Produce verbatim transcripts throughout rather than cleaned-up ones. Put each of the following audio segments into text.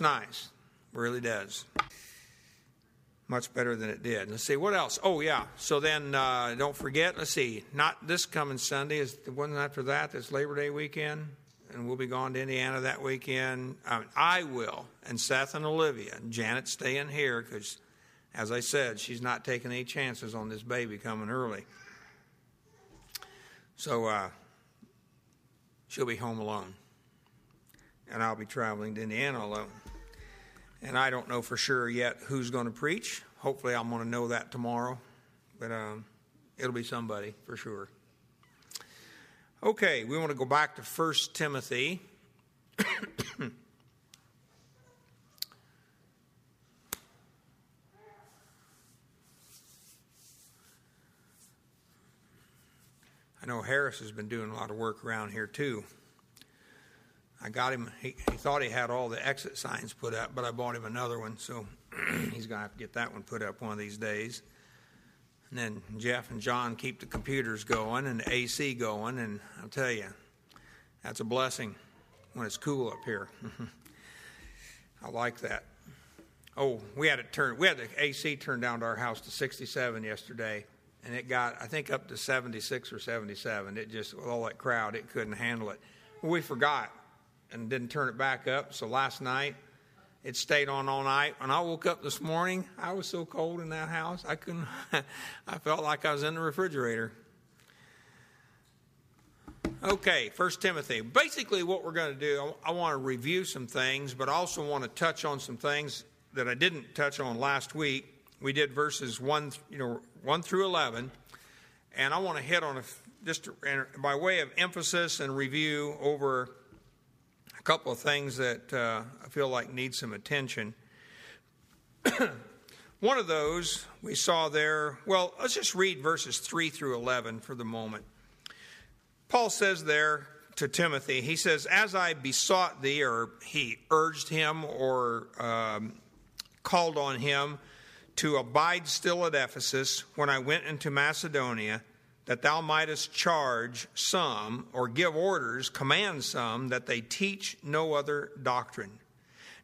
nice. It really does. Much better than it did. Let's see, what else? Oh, yeah. So then uh, don't forget, let's see, not this coming Sunday, is the one after that, that's Labor Day weekend, and we'll be going to Indiana that weekend. I, mean, I will, and Seth and Olivia, and Janet's staying here because, as I said, she's not taking any chances on this baby coming early. So uh, she'll be home alone, and I'll be traveling to Indiana alone. And I don't know for sure yet who's going to preach. Hopefully I'm going to know that tomorrow. But um, it'll be somebody for sure. Okay, we want to go back to First Timothy. I know Harris has been doing a lot of work around here too. I got him, he, he thought he had all the exit signs put up, but I bought him another one, so he's going to have to get that one put up one of these days. And then Jeff and John keep the computers going and the A C going, and I'll tell you, that's a blessing when it's cool up here. I like that. Oh, we had it turned, we had the A C turned down to our house to sixty-seven yesterday, and it got, I think, up to seventy-six or seventy-seven. It just, with all that crowd, it couldn't handle it. Well, we forgot and didn't turn it back up. So last night, it stayed on all night. When I woke up this morning, I was so cold in that house, I couldn't, I felt like I was in the refrigerator. Okay, First Timothy. Basically what we're going to do, I want to review some things, but I also want to touch on some things that I didn't touch on last week. We did verses one, you know, one through eleven, and I want to hit on a, just by way of emphasis and review over couple of things that uh, I feel like need some attention. One of those we saw there, well, let's just read verses three through eleven for the moment. Paul says there to Timothy, he says, as I besought thee, or he urged him or um, called on him to abide still at Ephesus when I went into Macedonia, that thou mightest charge some, or give orders, command some, that they teach no other doctrine,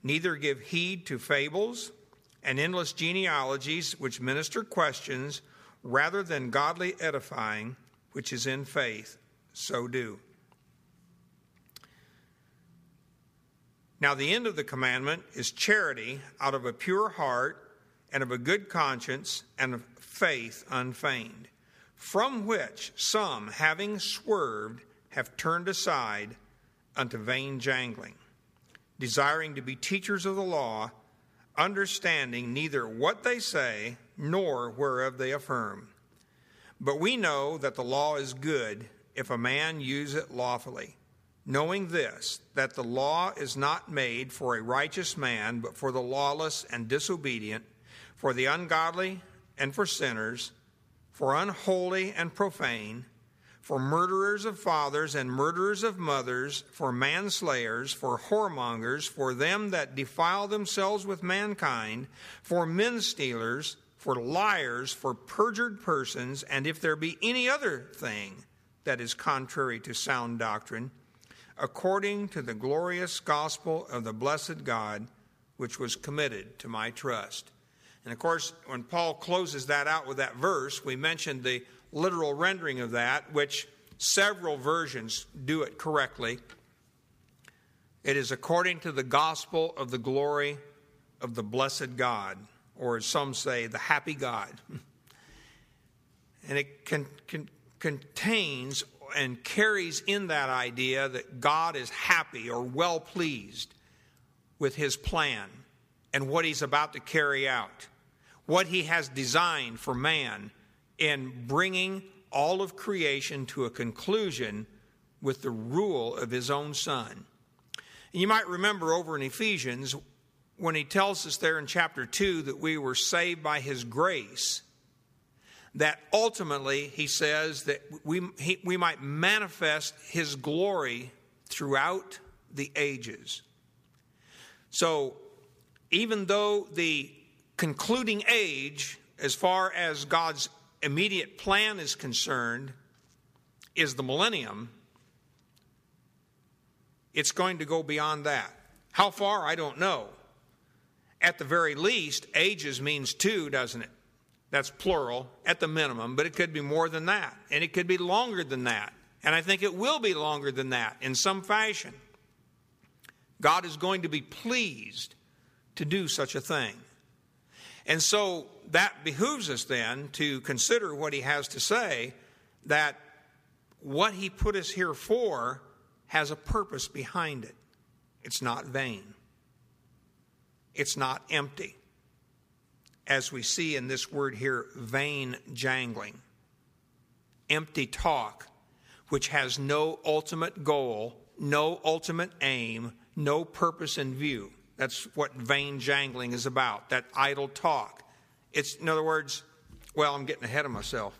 neither give heed to fables and endless genealogies which minister questions, rather than godly edifying, which is in faith, so do. Now the end of the commandment is charity out of a pure heart and of a good conscience and of faith unfeigned, from which some, having swerved, have turned aside unto vain jangling, desiring to be teachers of the law, understanding neither what they say nor whereof they affirm. But we know that the law is good if a man use it lawfully, knowing this, that the law is not made for a righteous man, but for the lawless and disobedient, for the ungodly and for sinners, for unholy and profane, for murderers of fathers and murderers of mothers, for manslayers, for whoremongers, for them that defile themselves with mankind, for men stealers, for liars, for perjured persons, and if there be any other thing that is contrary to sound doctrine, according to the glorious gospel of the blessed God, which was committed to my trust. And, of course, when Paul closes that out with that verse, we mentioned the literal rendering of that, which several versions do it correctly. It is according to the gospel of the glory of the blessed God, or as some say, the happy God. And it con- con- contains and carries in that idea that God is happy or well-pleased with his plan and what he's about to carry out, what he has designed for man in bringing all of creation to a conclusion with the rule of his own Son. And you might remember over in Ephesians when he tells us there in chapter two that we were saved by his grace, that ultimately he says that we, he, we might manifest his glory throughout the ages. So even though the concluding age, as far as God's immediate plan is concerned, is the millennium, it's going to go beyond that. How far, I don't know. at the very least, ages means two, doesn't it? That's plural at the minimum, but it could be more than that, and it could be longer than that. And I think it will be longer than that in some fashion. God is going to be pleased to do such a thing. And so that behooves us then to consider what he has to say, that what he put us here for has a purpose behind it. It's not vain. It's not empty, as we see in this word here, vain jangling, empty talk, which has no ultimate goal, no ultimate aim, no purpose in view. That's what vain jangling is about, that idle talk. It's, in other words, well, I'm getting ahead of myself.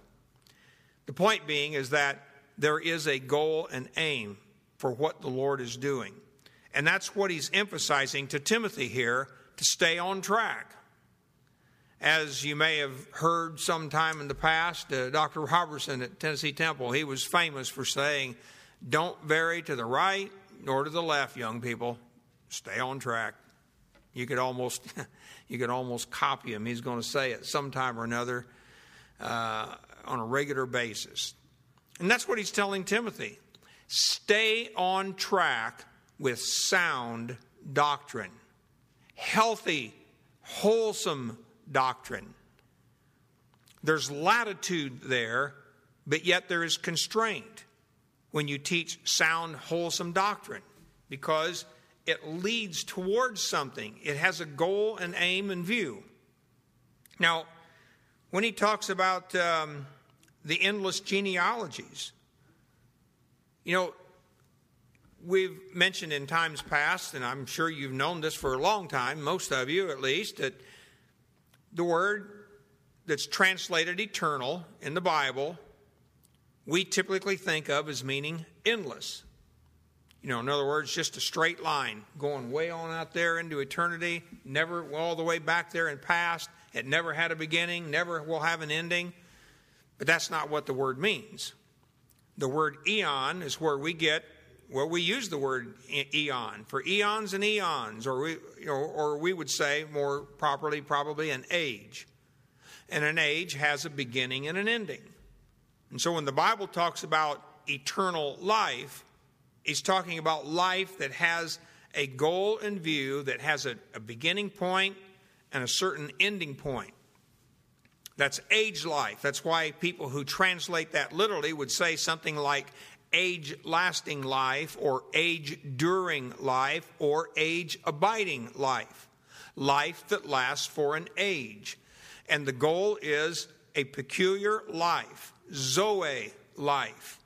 The point being is that there is a goal and aim for what the Lord is doing. And that's what he's emphasizing to Timothy here, to stay on track. As you may have heard sometime in the past, uh, Doctor Robertson at Tennessee Temple, he was famous for saying, don't vary to the right nor to the left, young people. Stay on track. You could almost, you could almost copy him. He's going to say it sometime or another uh, on a regular basis. And that's what he's telling Timothy. Stay on track with sound doctrine, healthy, wholesome doctrine. There's latitude there, but yet there is constraint when you teach sound, wholesome doctrine, because it leads towards something. It has a goal and aim in view. Now, when he talks about um, the endless genealogies, you know, we've mentioned in times past, and I'm sure you've known this for a long time, most of you at least, that the word that's translated eternal in the Bible, we typically think of as meaning endless. You know, in other words, just a straight line going way on out there into eternity, never all the way back there and past. It never had a beginning, never will have an ending. But that's not what the word means. The word eon is where we get, well, we use the word eon for eons and eons, or we, or, or we would say more properly, probably an age. And an age has a beginning and an ending. And so when the Bible talks about eternal life, he's talking about life that has a goal in view, that has a, a beginning point and a certain ending point. That's age life. That's why people who translate that literally would say something like age-lasting life, or age-during life, or age-abiding life. Life that lasts for an age. And the goal is a peculiar life, Zoe life.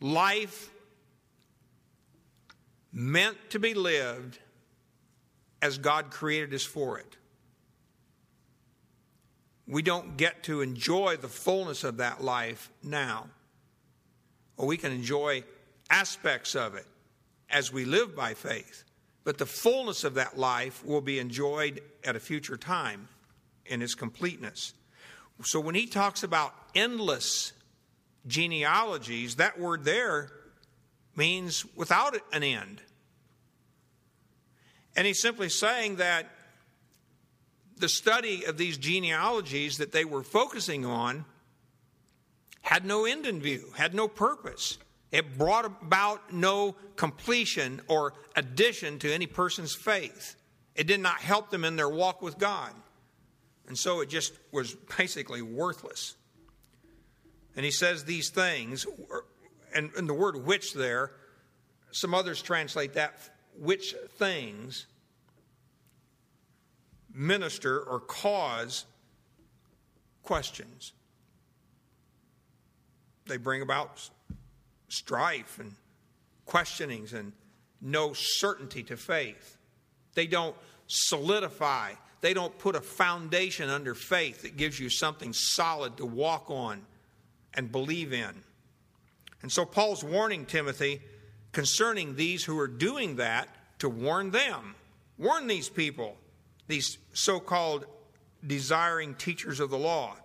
Life meant to be lived as God created us for it. We don't get to enjoy the fullness of that life now. Or we can enjoy aspects of it as we live by faith. But the fullness of that life will be enjoyed at a future time in its completeness. So when he talks about endless genealogies, that word there means without an end. And he's simply saying that the study of these genealogies that they were focusing on had no end in view, had no purpose. It brought about no completion or addition to any person's faith. It did not help them in their walk with God. And so it just was basically worthless. And he says these things, and, and the word which there, some others translate that, which things minister or cause questions. They bring about strife and questionings and no certainty to faith. They don't solidify. They don't put a foundation under faith that gives you something solid to walk on and believe in. And so Paul's warning Timothy concerning these who are doing that, to warn them. Warn these people, these so-called desiring teachers of the law.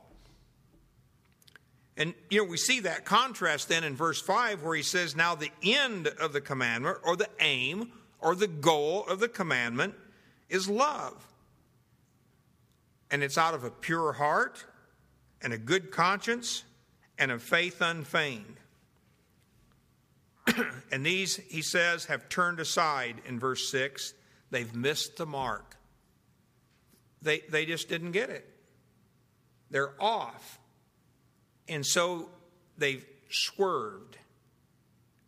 And, you know, we see that contrast then in verse five, where he says, now the end of the commandment, or the aim, or the goal of the commandment is love. And it's out of a pure heart and a good conscience and a faith unfeigned. And these, he says, have turned aside in verse six. They've missed the mark. They, they just didn't get it. They're off. And so they've swerved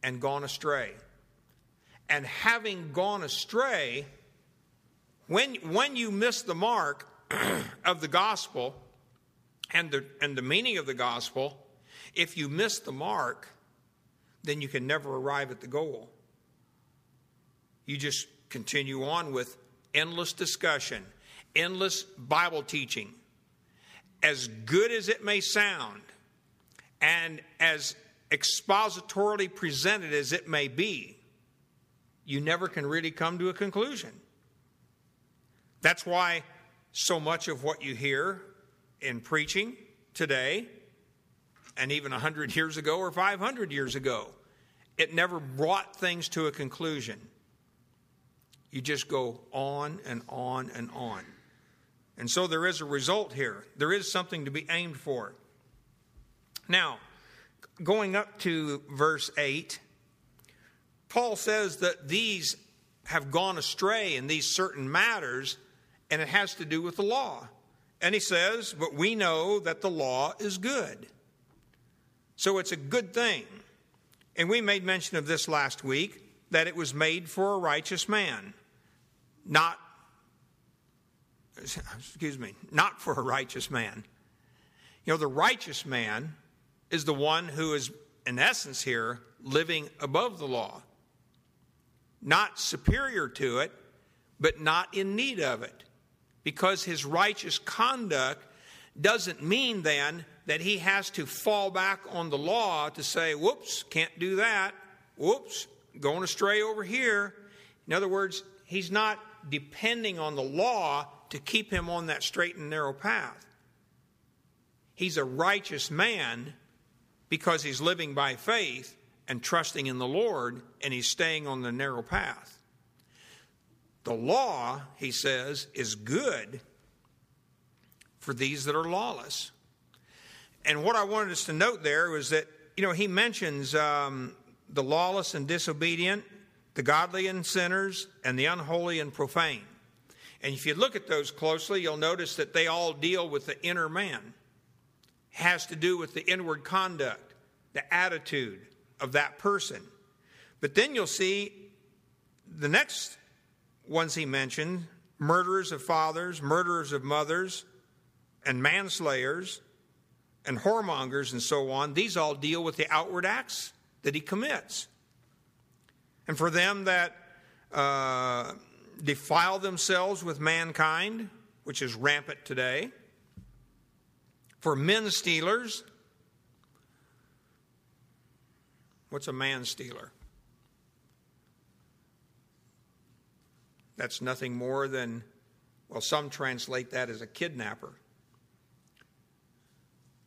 and gone astray. And having gone astray, when, when you miss the mark of the gospel and the, and the meaning of the gospel, if you miss the mark, then you can never arrive at the goal. You just continue on with endless discussion, endless Bible teaching. As good as it may sound, and as expositorily presented as it may be, you never can really come to a conclusion. That's why so much of what you hear in preaching today, and even one hundred years ago or five hundred years ago, it never brought things to a conclusion. You just go on and on and on. And so there is a result here. There is something to be aimed for. Now, going up to verse eight, Paul says that these have gone astray in these certain matters, and it has to do with the law. And he says, but we know that the law is good. So it's a good thing. And we made mention of this last week, that it was made for a righteous man, not, excuse me, not for a righteous man. You know, the righteous man is the one who is, in essence here, living above the law. Not superior to it, but not in need of it. Because his righteous conduct doesn't mean then that he has to fall back on the law to say, whoops, can't do that. Whoops, going astray over here. In other words, he's not depending on the law to keep him on that straight and narrow path. He's a righteous man because he's living by faith and trusting in the Lord, and he's staying on the narrow path. The law, he says, is good for these that are lawless. And what I wanted us to note there was that, you know, he mentions um, the lawless and disobedient, the godly and sinners, and the unholy and profane. And if you look at those closely, you'll notice that they all deal with the inner man. It has to do with the inward conduct, the attitude of that person. But then you'll see the next ones he mentioned, murderers of fathers, murderers of mothers, and manslayers, and whoremongers, and so on. These all deal with the outward acts that he commits. And for them that uh, defile themselves with mankind, which is rampant today, for men stealers. What's a man stealer? That's nothing more than, well, some translate that as a kidnapper.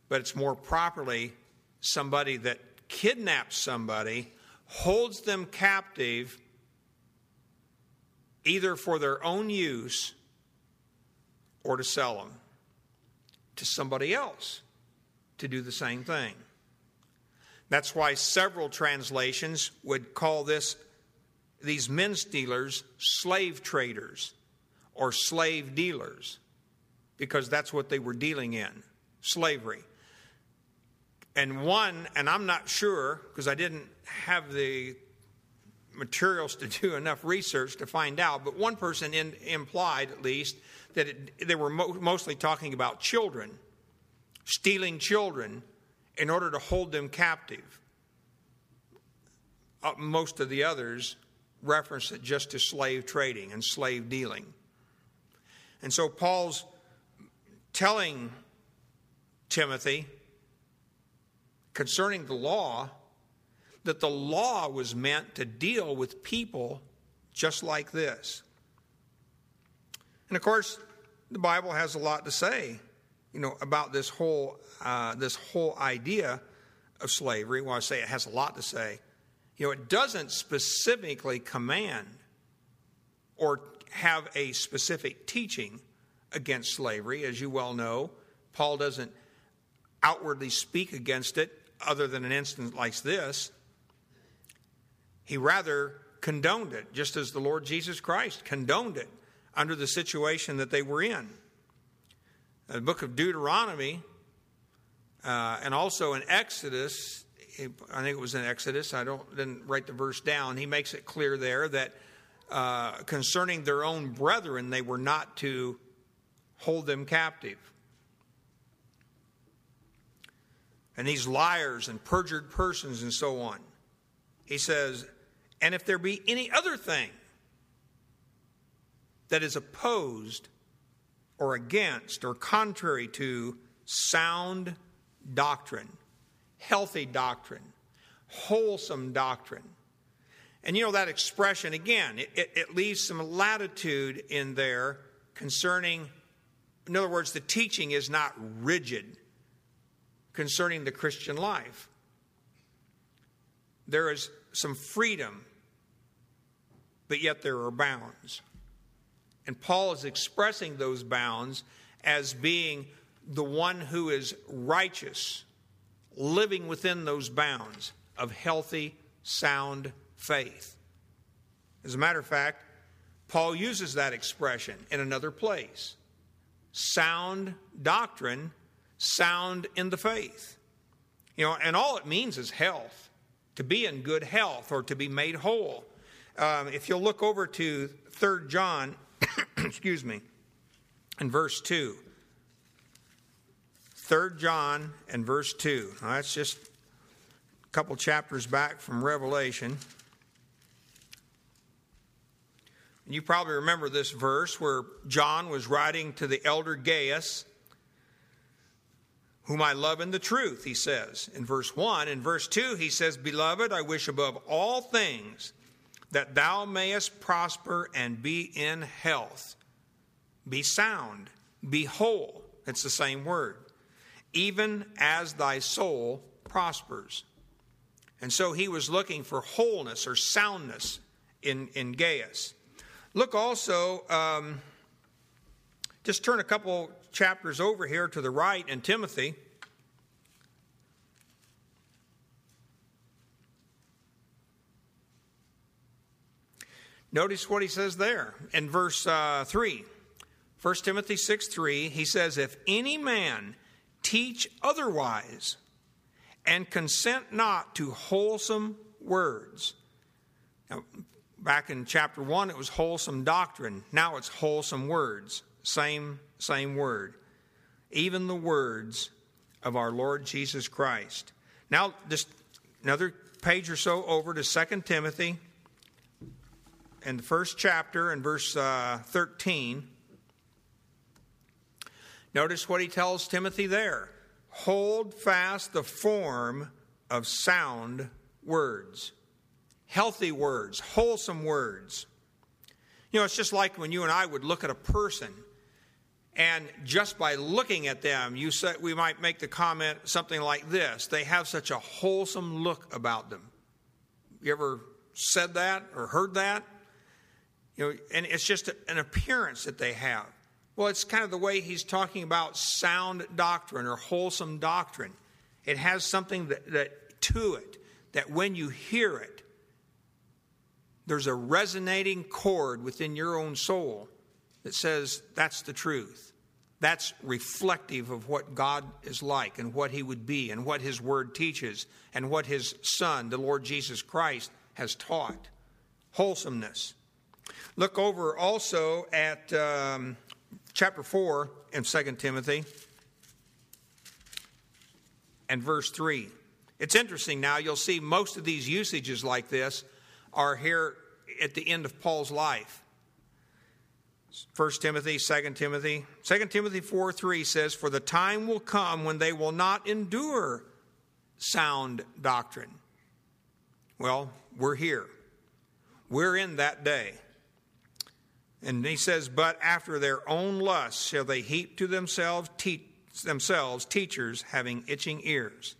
But it's more properly somebody that kidnaps somebody, holds them captive, either for their own use or to sell them to somebody else to do the same thing. That's why several translations would call this, these men stealers, slave traders or slave dealers, because that's what they were dealing in, slavery. And one, and I'm not sure, because I didn't have the materials to do enough research to find out, but one person in, implied at least that it, they were mo- mostly talking about children, stealing children in order to hold them captive. Uh, most of the others reference it just to slave trading and slave dealing. And so Paul's telling Timothy concerning the law, that the law was meant to deal with people just like this. And of course, the Bible has a lot to say, you know, about this whole uh, this whole idea of slavery. When I say it has a lot to say, you know, it doesn't specifically command or have a specific teaching against slavery. As you well know, Paul doesn't outwardly speak against it other than an instance like this. He rather condoned it, just as the Lord Jesus Christ condoned it under the situation that they were in. The book of Deuteronomy uh, and also in Exodus, I think it was in Exodus, I don't didn't write the verse down, he makes it clear there that uh, concerning their own brethren, they were not to hold them captive. And these liars and perjured persons and so on. He says, and if there be any other thing that is opposed or against or contrary to sound doctrine, healthy doctrine, wholesome doctrine. And you know that expression, again, it, it, it leaves some latitude in there concerning, in other words, the teaching is not rigid concerning the Christian life. There is some freedom, but yet there are bounds. And Paul is expressing those bounds as being the one who is righteous, living within those bounds of healthy, sound faith. As a matter of fact, Paul uses that expression in another place. Sound doctrine, sound in the faith. You know, and all it means is health, to be in good health or to be made whole. Um, if you'll look over to Third John, excuse me, in verse two. Third John and verse two. Now that's just a couple chapters back from Revelation. And you probably remember this verse where John was writing to the elder Gaius, whom I love in the truth, he says in verse one. In verse two, he says, Beloved, I wish above all things that thou mayest prosper and be in health, be sound, be whole. It's the same word. Even as thy soul prospers. And so he was looking for wholeness or soundness in, in Gaius. Look also, um, just turn a couple chapters over here to the right in Timothy. Notice what he says there in verse uh, three. First Timothy six three, he says, If any man teach otherwise and consent not to wholesome words. Now, back in chapter one, it was wholesome doctrine. Now it's wholesome words. Same, same word. Even the words of our Lord Jesus Christ. Now, just another page or so over to Second Timothy in the first chapter and verse uh, thirteen. Notice what he tells Timothy there. Hold fast the form of sound words. Healthy words, wholesome words. You know, it's just like when you and I would look at a person, and just by looking at them, you say, we might make the comment something like this. They have such a wholesome look about them. You ever said that or heard that? You know, and it's just an appearance that they have. Well, it's kind of the way he's talking about sound doctrine or wholesome doctrine. It has something that, that to it, that when you hear it, there's a resonating chord within your own soul that says that's the truth. That's reflective of what God is like and what he would be and what his word teaches and what his son, the Lord Jesus Christ, has taught. Wholesomeness. Look over also at Um, Chapter four in Second Timothy and verse three. It's interesting now. You'll see most of these usages like this are here at the end of Paul's life. First Timothy, Second Timothy. Second Timothy four three says, For the time will come when they will not endure sound doctrine. Well, we're here. We're in that day. And he says, But after their own lusts shall they heap to themselves te- themselves teachers having itching ears.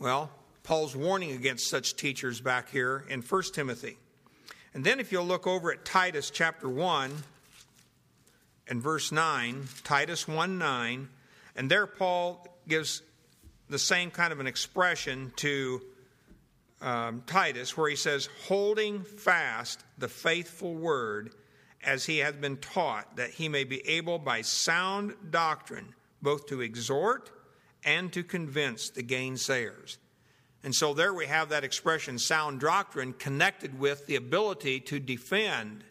Well, Paul's warning against such teachers back here in First Timothy. And then if you'll look over at Titus chapter one and verse nine, Titus one nine, and there Paul gives the same kind of an expression to um, Titus, where he says, holding fast the faithful word as he has been taught, that he may be able by sound doctrine both to exhort and to convince the gainsayers. And so there we have that expression, sound doctrine, connected with the ability to defend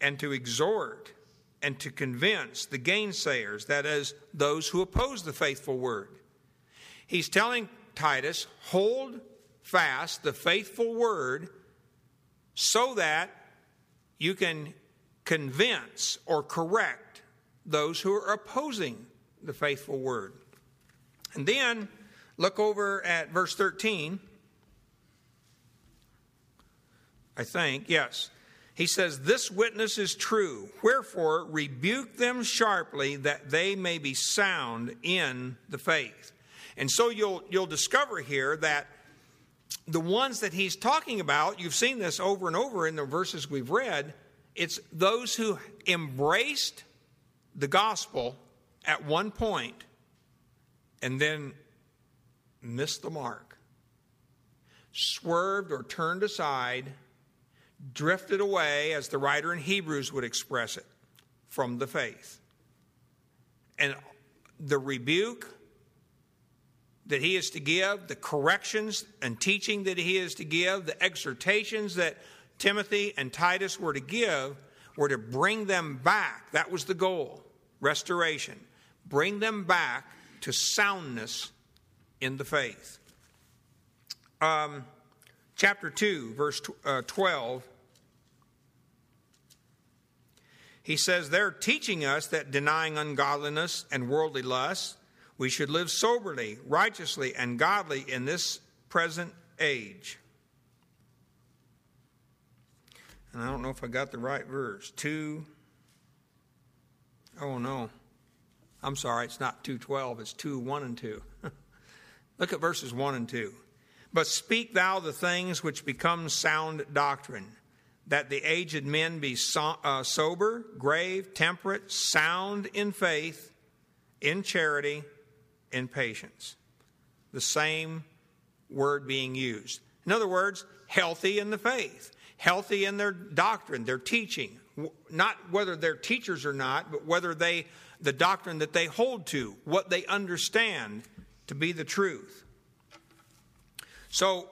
and to exhort and to convince the gainsayers, that is, those who oppose the faithful word. He's telling Titus, hold fast the faithful word so that you can convince or correct those who are opposing the faithful word. And then look over at verse thirteen. I think, yes. He says, this witness is true. Wherefore, rebuke them sharply that they may be sound in the faith. And so you'll, you'll discover here that the ones that he's talking about, you've seen this over and over in the verses we've read, it's those who embraced the gospel at one point and then missed the mark, swerved or turned aside, drifted away, as the writer in Hebrews would express it, from the faith. And the rebuke that he is to give, the corrections and teaching that he is to give, the exhortations that Timothy and Titus were to give, were to bring them back. That was the goal, restoration. Bring them back to soundness in the faith. Um, chapter two, verse twelve. He says, they're teaching us that denying ungodliness and worldly lusts, we should live soberly, righteously, and godly in this present age. And I don't know if I got the right verse. Two. Oh, no. I'm sorry, it's not two twelve, it's two one and two. Look at verses one and two. But speak thou the things which become sound doctrine, that the aged men be so, uh, sober, grave, temperate, sound in faith, in charity, in patience. The same word being used. In other words, healthy in the faith, healthy in their doctrine, their teaching. Not whether they're teachers or not, but whether they, the doctrine that they hold to, what they understand to be the truth. So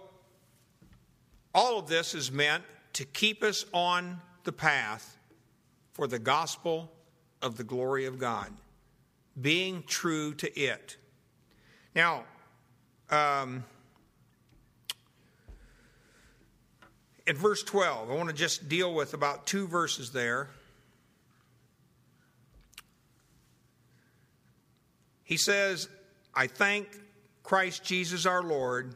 all of this is meant to keep us on the path for the gospel of the glory of God, being true to it. Now, um, in verse twelve, I want to just deal with about two verses there. He says, I thank Christ Jesus our Lord,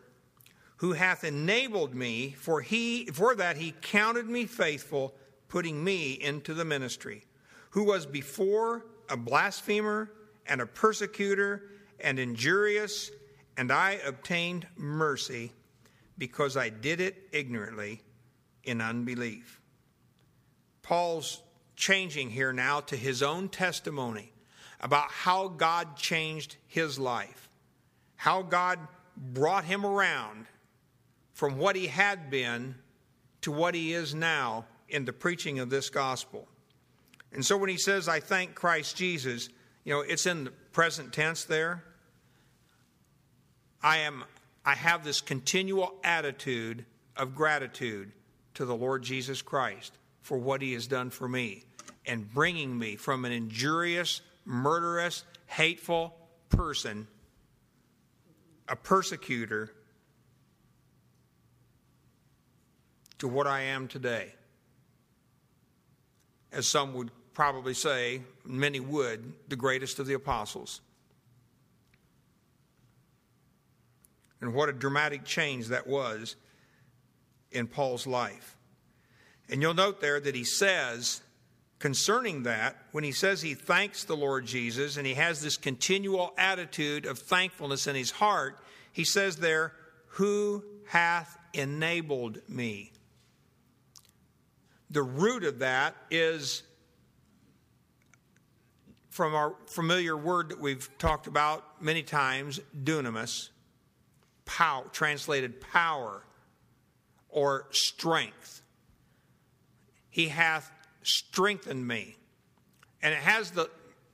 who hath enabled me, for he for that he counted me faithful, putting me into the ministry, who was before a blasphemer and a persecutor and injurious, and I obtained mercy, because I did it ignorantly in unbelief. Paul's changing here now to his own testimony about how God changed his life, how God brought him around from what he had been to what he is now in the preaching of this gospel. And so when he says, I thank Christ Jesus, you know, it's in the present tense there. I am, I have this continual attitude of gratitude to the Lord Jesus Christ for what he has done for me and bringing me from an injurious, murderous, hateful person, a persecutor, to what I am today. As some would probably say, many would, the greatest of the apostles. And what a dramatic change that was in Paul's life. And you'll note there that he says, concerning that, when he says he thanks the Lord Jesus and he has this continual attitude of thankfulness in his heart, he says there, who hath enabled me. The root of that is from our familiar word that we've talked about many times, dunamis, power, translated power or strength. He hath strengthened me. And it has the,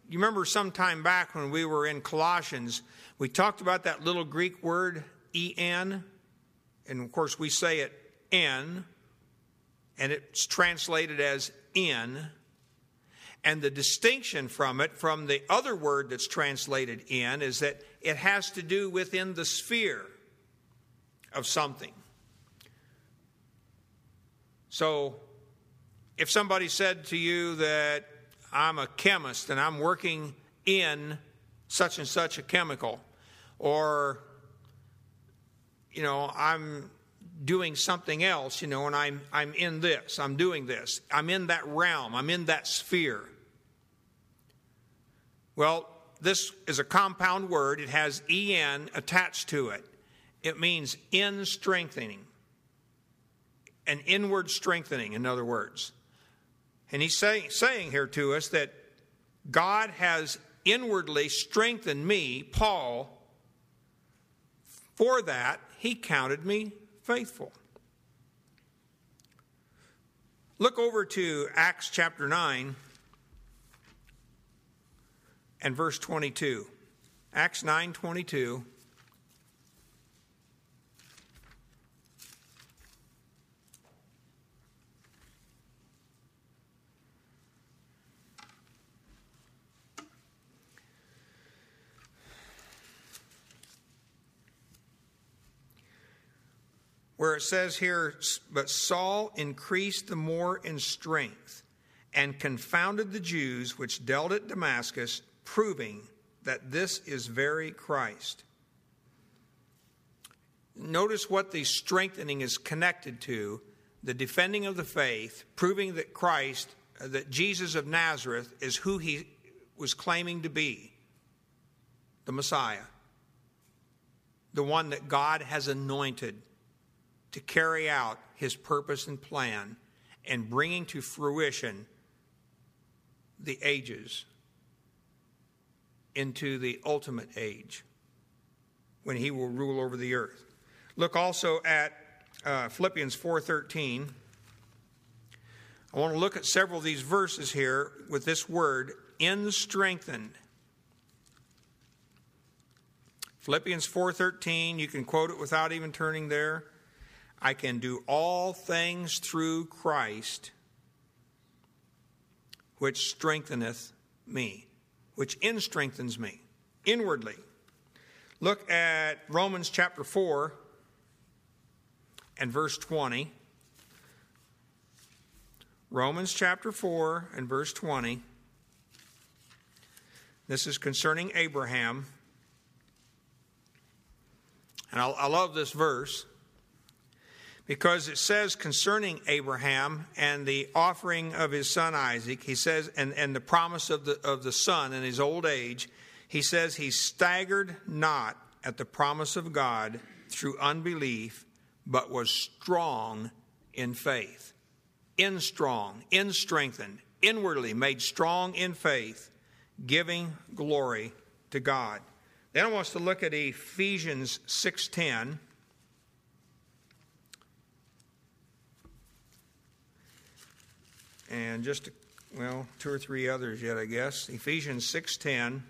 you remember some time back when we were in Colossians, we talked about that little Greek word, en, and of course we say it en, and it's translated as in, and the distinction from it, from the other word that's translated in, is that it has to do within the sphere of something. So if somebody said to you that I'm a chemist and I'm working in such and such a chemical, or, you know, I'm doing something else, you know, and I'm I'm in this, I'm doing this, I'm in that realm, I'm in that sphere. Well, this is a compound word. It has en attached to it. It means in strengthening, an inward strengthening, in other words. And he's saying, saying here to us that God has inwardly strengthened me, Paul. For that, he counted me faithful. Look over to Acts chapter nine and verse twenty-two. Acts nine twenty-two. Where it says here, but Saul increased the more in strength and confounded the Jews which dealt at Damascus, proving that this is very Christ. Notice what the strengthening is connected to, the defending of the faith, proving that Christ, that Jesus of Nazareth is who he was claiming to be, the Messiah, the one that God has anointed to carry out his purpose and plan and bringing to fruition the ages into the ultimate age when he will rule over the earth. Look also at uh, Philippians four thirteen. I want to look at several of these verses here with this word, in strengthened. Philippians four thirteen, you can quote it without even turning there. I can do all things through Christ, which strengtheneth me, which in strengthens me, inwardly. Look at Romans chapter four and verse twenty. Romans chapter four and verse twenty. This is concerning Abraham. And I, I love this verse, because it says concerning Abraham and the offering of his son Isaac, he says, and, and the promise of the of the son in his old age, he says he staggered not at the promise of God through unbelief, but was strong in faith. In strong, in strengthened, inwardly made strong in faith, giving glory to God. Then I want us to look at Ephesians six ten. And just, well, two or three others yet, I guess. Ephesians six ten,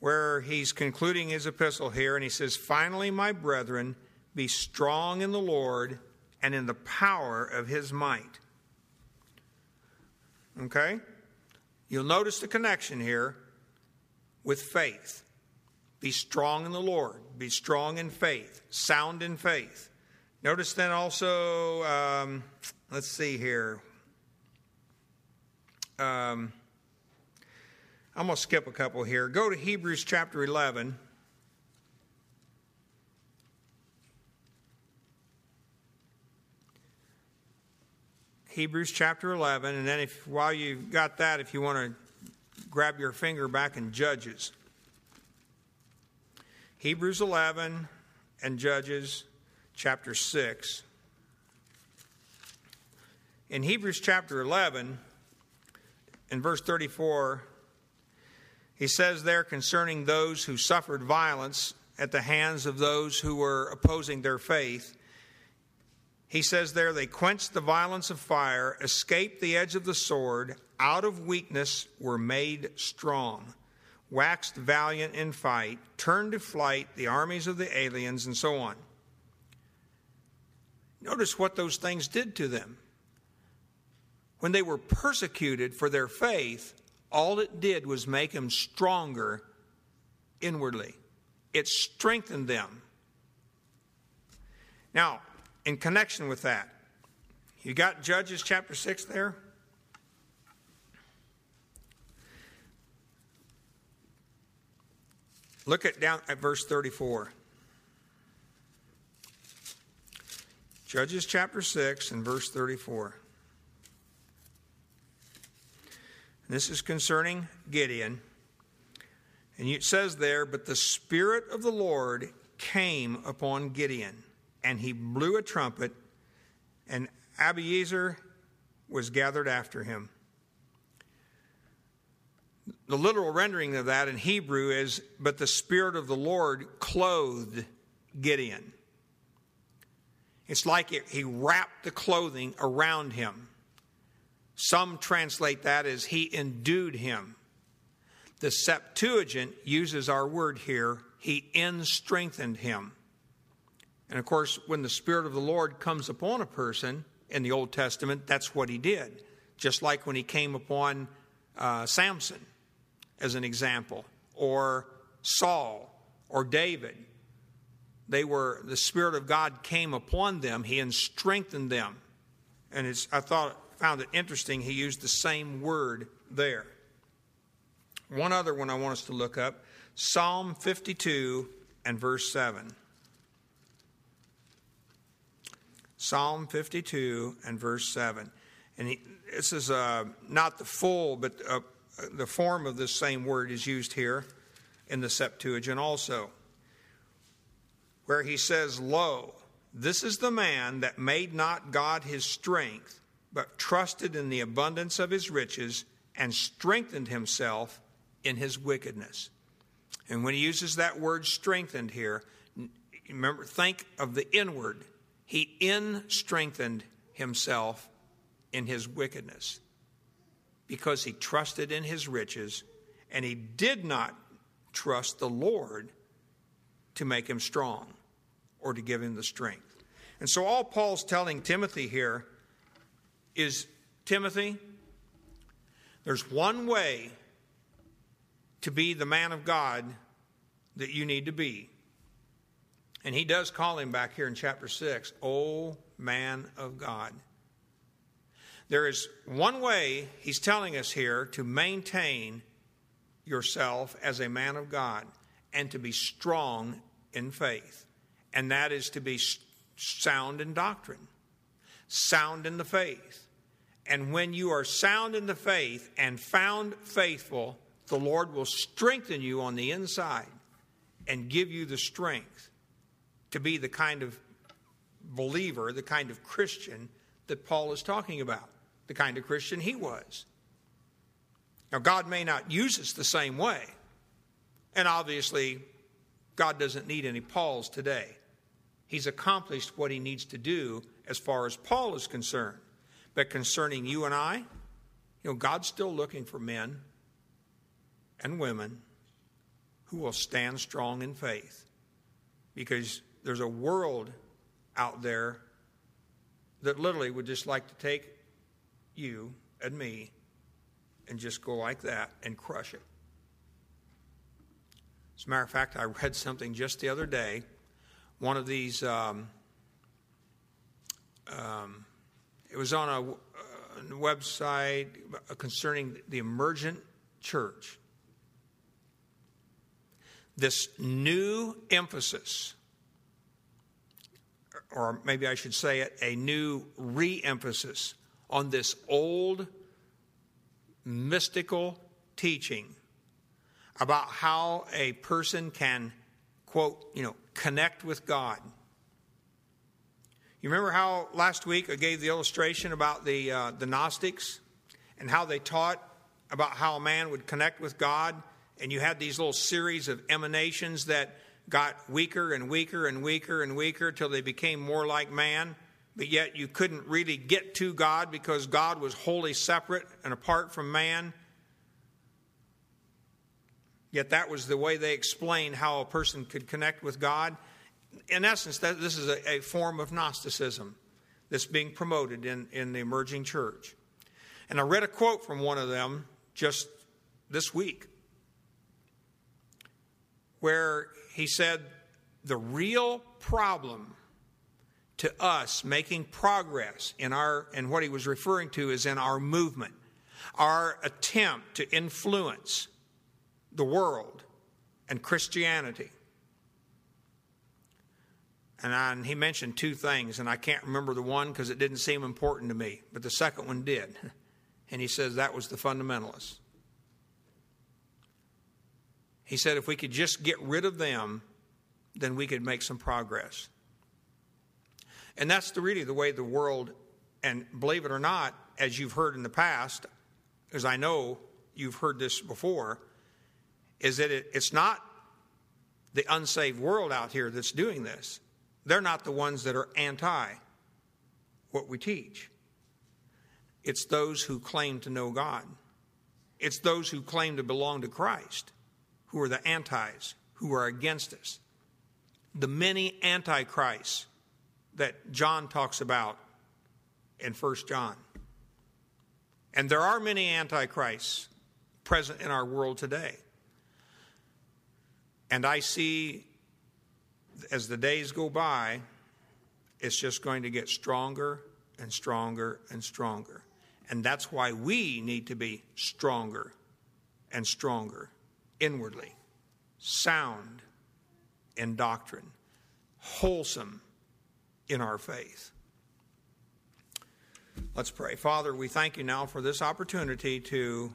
where he's concluding his epistle here, and he says, finally, my brethren, be strong in the Lord and in the power of his might. Okay? You'll notice the connection here with faith. Be strong in the Lord. Be strong in faith. Sound in faith. Notice then also, um, let's see here. Um, I'm going to skip a couple here. Go to Hebrews chapter eleven. Hebrews chapter eleven, and then if while you've got that, if you want to grab your finger back in Judges. Hebrews eleven and Judges chapter six. In Hebrews chapter eleven, in verse thirty-four, he says there concerning those who suffered violence at the hands of those who were opposing their faith, he says there, they quenched the violence of fire, escaped the edge of the sword, out of weakness were made strong, waxed valiant in fight, turned to flight the armies of the aliens, and so on. Notice what those things did to them. When they were persecuted for their faith, all it did was make them stronger inwardly. It strengthened them. Now, in connection with that, you got Judges chapter six there? Look at down at verse thirty-four. Judges chapter six and verse thirty-four. This is concerning Gideon. And it says there, but the Spirit of the Lord came upon Gideon, and he blew a trumpet, and Abiezer was gathered after him. The literal rendering of that in Hebrew is, but the Spirit of the Lord clothed Gideon. It's like it, he wrapped the clothing around him. Some translate that as he endued him. The Septuagint uses our word here, he en strengthened him. And of course, when the Spirit of the Lord comes upon a person in the Old Testament, that's what he did. Just like when he came upon uh, Samson, as an example, or Saul, or David. They were, the Spirit of God came upon them, he en strengthened them. And it's, I thought, found it interesting, he used the same word there. One other one I want us to look up, Psalm fifty-two and verse seven. Psalm fifty-two and verse seven. And he, this is uh, not the full, but uh, the form of this same word is used here in the Septuagint also, where he says, lo, this is the man that made not God his strength, but trusted in the abundance of his riches and strengthened himself in his wickedness. And when he uses that word strengthened here, remember, think of the inward. He in strengthened himself in his wickedness because he trusted in his riches, and he did not trust the Lord to make him strong or to give him the strength. And so all Paul's telling Timothy here is, Timothy, there's one way to be the man of God that you need to be. And he does call him back here in chapter six, O man of God. There is one way he's telling us here to maintain yourself as a man of God and to be strong in faith. And that is to be sound in doctrine, sound in the faith. And when you are sound in the faith and found faithful, the Lord will strengthen you on the inside and give you the strength to be the kind of believer, the kind of Christian that Paul is talking about, the kind of Christian he was. Now, God may not use us the same way. And obviously, God doesn't need any Pauls today. He's accomplished what he needs to do as far as Paul is concerned. But concerning you and I, you know, God's still looking for men and women who will stand strong in faith, because there's a world out there that literally would just like to take you and me and just go like that and crush it. As a matter of fact, I read something just the other day. One of these, um, um, it was on a, a website concerning the emergent church. This new emphasis, or maybe I should say it, a new re-emphasis on this old mystical teaching about how a person can, quote, you know, connect with God. You remember how last week I gave the illustration about the uh, the Gnostics and how they taught about how a man would connect with God, and you had these little series of emanations that got weaker and weaker and weaker and weaker till they became more like man, but yet you couldn't really get to God because God was wholly separate and apart from man. Yet that was the way they explained how a person could connect with God. In essence, that, this is a, a form of Gnosticism that's being promoted in, in the emerging church. And I read a quote from one of them just this week where he said, the real problem to us making progress in our, and what he was referring to is in our movement, our attempt to influence the world and Christianity. And, I, and he mentioned two things, and I can't remember the one because it didn't seem important to me, but the second one did. And he says that was the fundamentalists. He said if we could just get rid of them, then we could make some progress. And that's the, really the way the world, and believe it or not, as you've heard in the past, as I know you've heard this before, is that it, it's not the unsaved world out here that's doing this. They're not the ones that are anti what we teach. It's those who claim to know God. It's those who claim to belong to Christ who are the antis, who are against us. The many antichrists that John talks about in First John. And there are many antichrists present in our world today. And I see, as the days go by, it's just going to get stronger and stronger and stronger. And that's why we need to be stronger and stronger inwardly, sound in doctrine, wholesome in our faith. Let's pray. Father, we thank you now for this opportunity to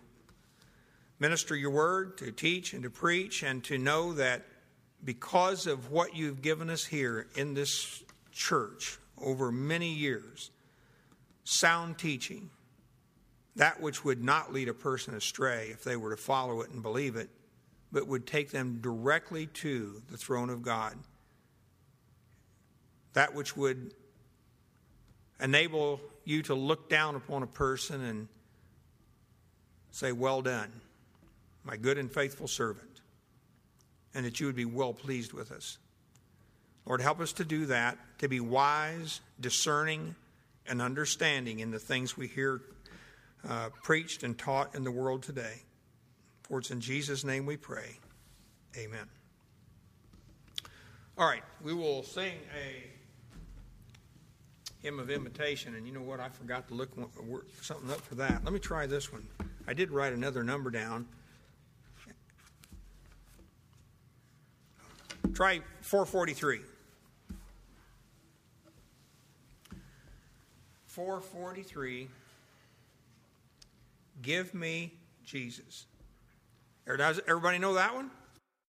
minister your word, to teach and to preach, and to know that because of what you've given us here in this church over many years, sound teaching, that which would not lead a person astray if they were to follow it and believe it, but would take them directly to the throne of God, that which would enable you to look down upon a person and say, well done, my good and faithful servant, and that you would be well pleased with us. Lord, help us to do that, to be wise, discerning, and understanding in the things we hear uh, preached and taught in the world today. For it's in Jesus' name we pray. Amen. All right, we will sing a hymn of invitation. And you know what? I forgot to look something up for that. Let me try this one. I did write another number down. Try four forty-three. four forty-three. Give me Jesus. Does everybody know that one?